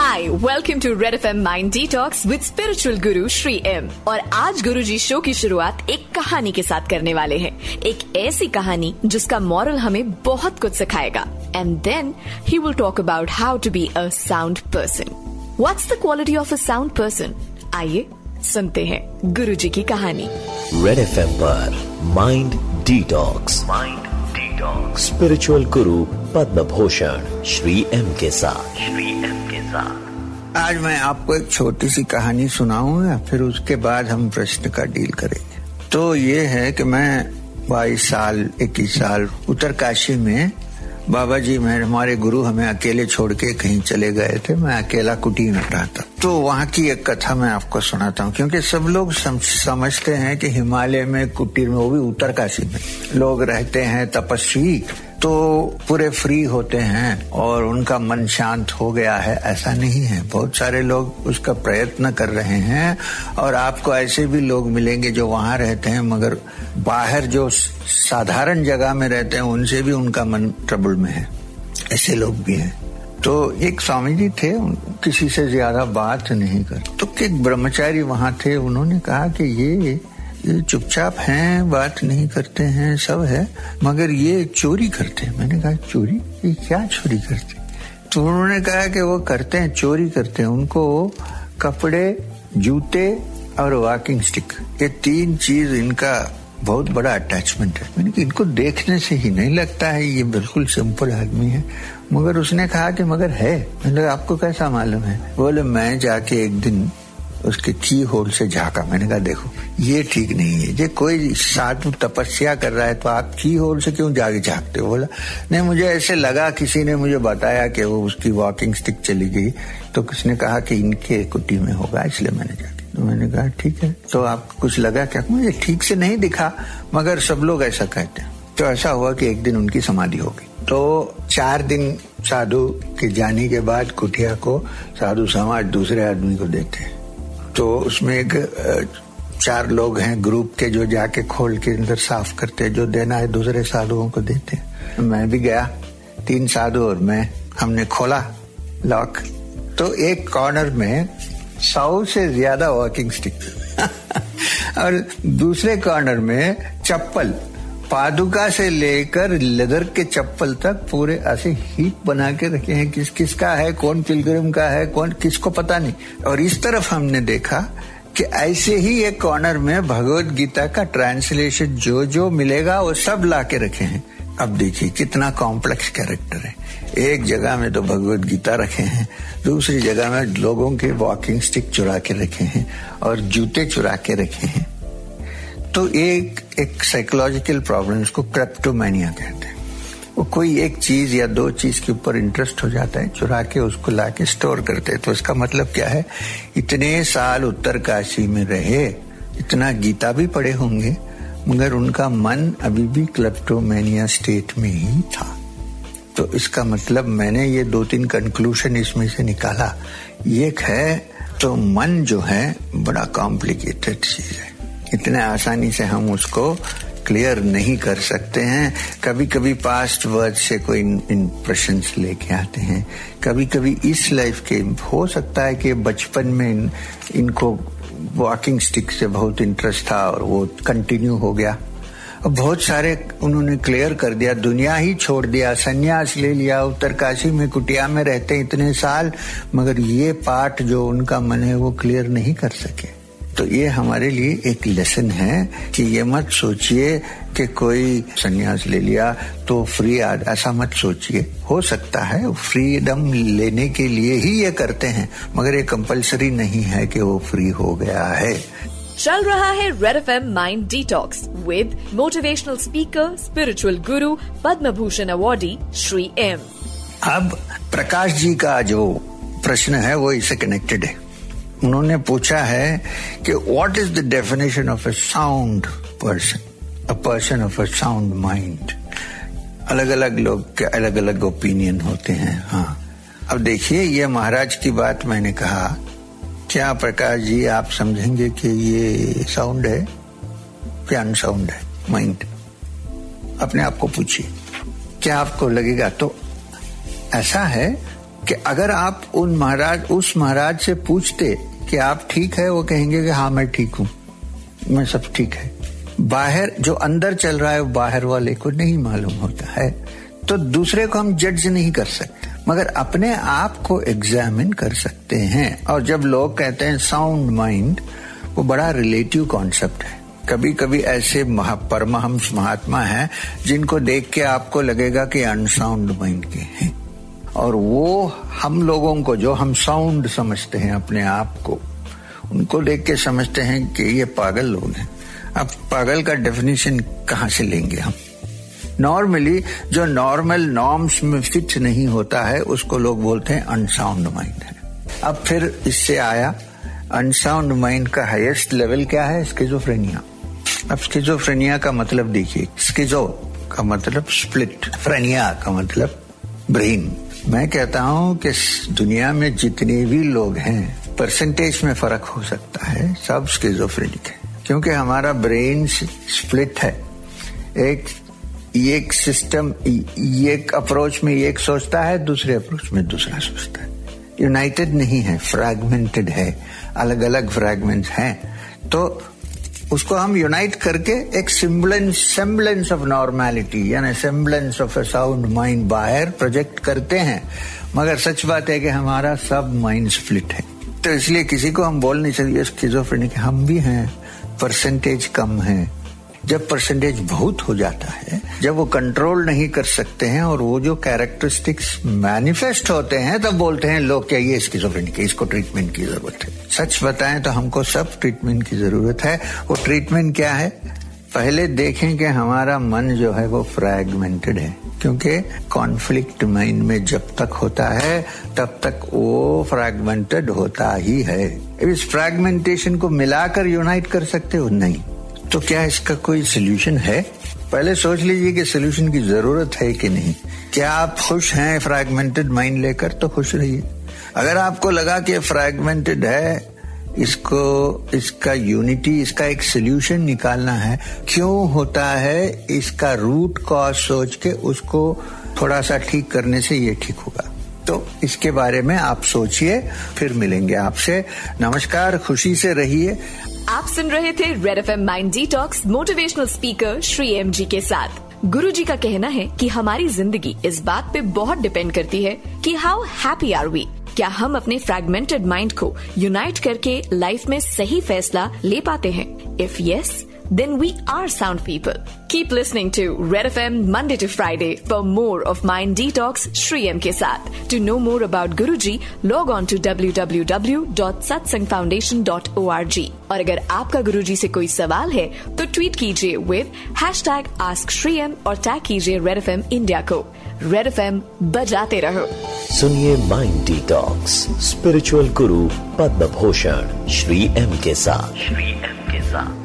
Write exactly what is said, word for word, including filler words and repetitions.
Hi welcome to Red FM mind detox with spiritual guru Shri M. और आज गुरुजी show की शुरुआत एक कहानी के साथ करने वाले हैं, एक ऐसी कहानी जिसका मॉरल हमें बहुत कुछ सिखाएगा। And then he will talk about how to be a sound person. What's the quality of a sound person? आइए सुनते हैं गुरुजी की कहानी। रेड एफएम पर mind detox, mind detox spiritual guru Padma Bhushan Shri M के साथ, श्री एम के साथ। आज मैं आपको एक छोटी सी कहानी सुनाऊंगा, फिर उसके बाद हम प्रश्न का डील करेंगे। तो ये है कि मैं बाईस साल इक्कीस साल उत्तरकाशी में बाबा जी मेरे हमारे गुरु हमें अकेले छोड़ के कहीं चले गए थे। मैं अकेला कुटी में रहता, तो वहाँ की एक कथा मैं आपको सुनाता हूँ, क्योंकि सब लोग समझते हैं कि हिमालय में कुटीर में, वो भी उत्तरकाशी में लोग रहते हैं तपस्वी, तो पूरे फ्री होते हैं और उनका मन शांत हो गया है। ऐसा नहीं है, बहुत सारे लोग उसका प्रयत्न कर रहे हैं। और आपको ऐसे भी लोग मिलेंगे जो वहाँ रहते हैं, मगर बाहर जो साधारण जगह में रहते हैं उनसे भी उनका मन ट्रबल में है, ऐसे लोग भी हैं। तो एक स्वामी जी थे, किसी से ज्यादा बात नहीं करते। तो एक ब्रह्मचारी वहाँ थे, उन्होंने कहा कि ये ये चुपचाप हैं, बात नहीं करते हैं, सब है, मगर ये चोरी करते हैं। मैंने कहा चोरी? ये क्या चोरी करते? तो उन्होंने कहा कि वो करते हैं, चोरी करते हैं। उनको कपड़े, जूते और वॉकिंग स्टिक, ये तीन चीज इनका बहुत बड़ा अटैचमेंट है। मैंने कहा इनको देखने से ही नहीं लगता है ये बिल्कुल सिंपल आदमी है, मगर उसने कहा कि मगर है। मैंने कहा आपको कैसा मालूम है? बोले मैं जाके एक दिन उसके की होल से झांका। मैंने कहा देखो ये ठीक नहीं है, ये कोई साधु तपस्या कर रहा है तो आप की होल से क्यों जाके झांकते हो? बोला नहीं, मुझे ऐसे लगा, किसी ने मुझे बताया कि वो उसकी वॉकिंग स्टिक चली गई, तो किसने कहा कि इनके कुटी में होगा, इसलिए मैंने जाके। तो मैंने कहा ठीक है, तो आपको कुछ लगा क्या? मुझे ठीक से नहीं दिखा, मगर सब लोग ऐसा कहते हैं। तो ऐसा हुआ कि एक दिन उनकी समाधि हो गई। तो चार दिन साधु के जाने के बाद कुटिया को साधु समाज दूसरे आदमी को देते हैं। तो उसमें एक चार लोग हैं ग्रुप के, जो जाके खोल के अंदर साफ करते, जो देना है दूसरे साधुओं को देते। मैं भी गया, तीन साधु और मैं, हमने खोला लॉक, तो एक कॉर्नर में सौ से ज्यादा वॉकिंग स्टिक और दूसरे कॉर्नर में चप्पल, पादुका से लेकर लेदर के चप्पल तक पूरे ऐसे हीप बना के रखे हैं। किस किस का है, कौन पिलग्रिम का है, कौन किसको पता नहीं। और इस तरफ हमने देखा कि ऐसे ही एक कॉर्नर में भगवत गीता का ट्रांसलेशन जो जो मिलेगा वो सब ला के रखे हैं। अब देखिए कितना कॉम्प्लेक्स कैरेक्टर है। एक जगह में तो भगवत गीता रखे हैं, दूसरी जगह में लोगों के वॉकिंग स्टिक चुरा के रखे हैं और जूते चुरा के रखे हैं। तो एक एक साइकोलॉजिकल प्रॉब्लम, इसको क्लेप्टोमेनिया कहते हैं। वो कोई एक चीज या दो चीज के ऊपर इंटरेस्ट हो जाता है, चुरा के उसको ला के स्टोर करते हैं। तो इसका मतलब क्या है? इतने साल उत्तरकाशी में रहे, इतना गीता भी पढ़े होंगे, मगर उनका मन अभी भी क्लेप्टोमेनिया स्टेट में ही था। तो इसका मतलब मैंने ये दो तीन कंक्लूजन इसमें से निकाला। एक है तो मन जो है बड़ा कॉम्प्लिकेटेड चीज है, इतने आसानी से हम उसको क्लियर नहीं कर सकते हैं। कभी कभी पास्ट वर्ड से कोई इंप्रेशंस लेके आते हैं, कभी कभी इस लाइफ के, हो सकता है कि बचपन में इन, इनको वॉकिंग स्टिक से बहुत इंटरेस्ट था और वो कंटिन्यू हो गया। बहुत सारे उन्होंने क्लियर कर दिया, दुनिया ही छोड़ दिया, संन्यास ले लिया, उत्तरकाशी में कुटिया में रहते इतने साल, मगर ये पार्ट जो उनका मन है वो क्लियर नहीं कर सके। तो ये हमारे लिए एक लेसन है कि ये मत सोचिए कि कोई संन्यास ले लिया तो फ्री, ऐसा मत सोचिए। हो सकता है फ्रीडम लेने के लिए ही ये करते हैं, मगर ये कंपलसरी नहीं है कि वो फ्री हो गया है। चल रहा है Red FM mind detox with motivational speaker spiritual guru Padma Bhushan awardee Shri M. अब प्रकाश जी का जो प्रश्न है वो इससे कनेक्टेड है। उन्होंने पूछा है कि what is the definition of a sound person, a person of a sound mind. अलग अलग लोग के अलग अलग ओपिनियन होते हैं। हाँ, अब देखिए ये महाराज की बात मैंने कहा, क्या प्रकाश जी आप समझेंगे कि ये साउंड है या अनसाउंड है माइंड? अपने आप को पूछिए, क्या आपको लगेगा? तो ऐसा है कि अगर आप उन महाराज उस महाराज से पूछते कि आप ठीक है, वो कहेंगे कि हाँ मैं ठीक हूँ, मैं सब ठीक है। बाहर जो अंदर चल रहा है बाहर वाले को नहीं मालूम होता है, तो दूसरे को हम जज नहीं कर सकते, मगर अपने आप को एग्जामिन कर सकते हैं। और जब लोग कहते हैं साउंड माइंड, वो बड़ा रिलेटिव कॉन्सेप्ट है। कभी कभी ऐसे महा परमहंस महात्मा हैं जिनको देख के आपको लगेगा कि अनसाउंड माइंड के हैं, और वो हम लोगों को जो हम साउंड समझते हैं अपने आप को, उनको देख के समझते हैं कि ये पागल लोग हैं। अब पागल का डेफिनेशन कहाँ से लेंगे हम? नॉर्मली जो नॉर्मल नॉर्म्स में फिट नहीं होता है उसको लोग बोलते हैं अनसाउंड माइंड है। अब फिर इससे आया अनसाउंड माइंड का हाईएस्ट लेवल क्या है? स्किजोफ्रेनिया। अब स्किजोफ्रेनिया का मतलब देखिए, स्किजो का मतलब स्प्लिट, फ्रेनिया का मतलब ब्रेन। मैं कहता हूँ कि दुनिया में जितने भी लोग हैं परसेंटेज में फर्क हो सकता है, सब स्किजोफ्रेनिक है, क्योंकि हमारा ब्रेन स्प्लिट है। एक एक सिस्टम एक अप्रोच में एक सोचता है, दूसरे अप्रोच में दूसरा सोचता है, यूनाइटेड नहीं है, फ्रैगमेंटेड है, अलग अलग फ्रैगमेंट्स हैं। तो उसको हम यूनाइट करके एक सिम्बलेंस सेम्बलेंस ऑफ नॉर्मैलिटी यानी semblance of a sound mind बाहर प्रोजेक्ट करते हैं, मगर सच बात है कि हमारा सब माइंड स्प्लिट है। तो इसलिए किसी को हम बोल नहीं सकते स्किजोफ्रेनिक, हम भी हैं, परसेंटेज कम है। जब परसेंटेज बहुत हो जाता है, जब वो कंट्रोल नहीं कर सकते हैं और वो जो कैरेक्टरिस्टिक्स मैनिफेस्ट होते हैं, तब बोलते हैं लोग क्या ये स्किज़ोफ्रेनिक है, इसको ट्रीटमेंट की जरूरत है। सच बताएं तो हमको सब ट्रीटमेंट की जरूरत है। वो ट्रीटमेंट क्या है? पहले देखें कि हमारा मन जो है वो फ्रैगमेंटेड है, क्योंकि कॉन्फ्लिक्ट माइंड में जब तक होता है तब तक वो फ्रैगमेंटेड होता ही है। इस फ्रैगमेंटेशन को मिलाकर यूनाइट कर सकते हो? नहीं। तो क्या इसका कोई सोल्यूशन है? पहले सोच लीजिए कि सोल्यूशन की जरूरत है कि नहीं। क्या आप खुश हैं फ्रैगमेंटेड माइंड लेकर? तो खुश रहिए। अगर आपको लगा कि फ्रैगमेंटेड है, इसको इसका यूनिटी, इसका एक सोल्यूशन निकालना है, क्यों होता है इसका रूट कॉज सोच के उसको थोड़ा सा ठीक करने से ये ठीक होगा। तो इसके बारे में आप सोचिए, फिर मिलेंगे आपसे। नमस्कार, खुशी से रहिए। आप सुन रहे थे Red FM mind detox motivational speaker Shri M ji के साथ। गुरु जी का कहना है कि हमारी जिंदगी इस बात पे बहुत डिपेंड करती है कि हाउ हैप्पी आर वी। क्या हम अपने फ्रैगमेंटेड माइंड को यूनाइट करके लाइफ में सही फैसला ले पाते हैं? If yes, then we are sound people. Keep listening to Red F M Monday to Friday for more of Mind Detox Shri M ke saath. To know more about Guruji, log on to w w w dot satsang foundation dot org. और अगर आपका गुरुजी से कोई सवाल है तो tweet कीजिए with hashtag Ask Shri M और टैग कीजिए Red F M India को। Red F M बजाते रहो। सुनिए Mind Detox, spiritual guru Padma Bhushan Shri M के साथ। Shri M के साथ।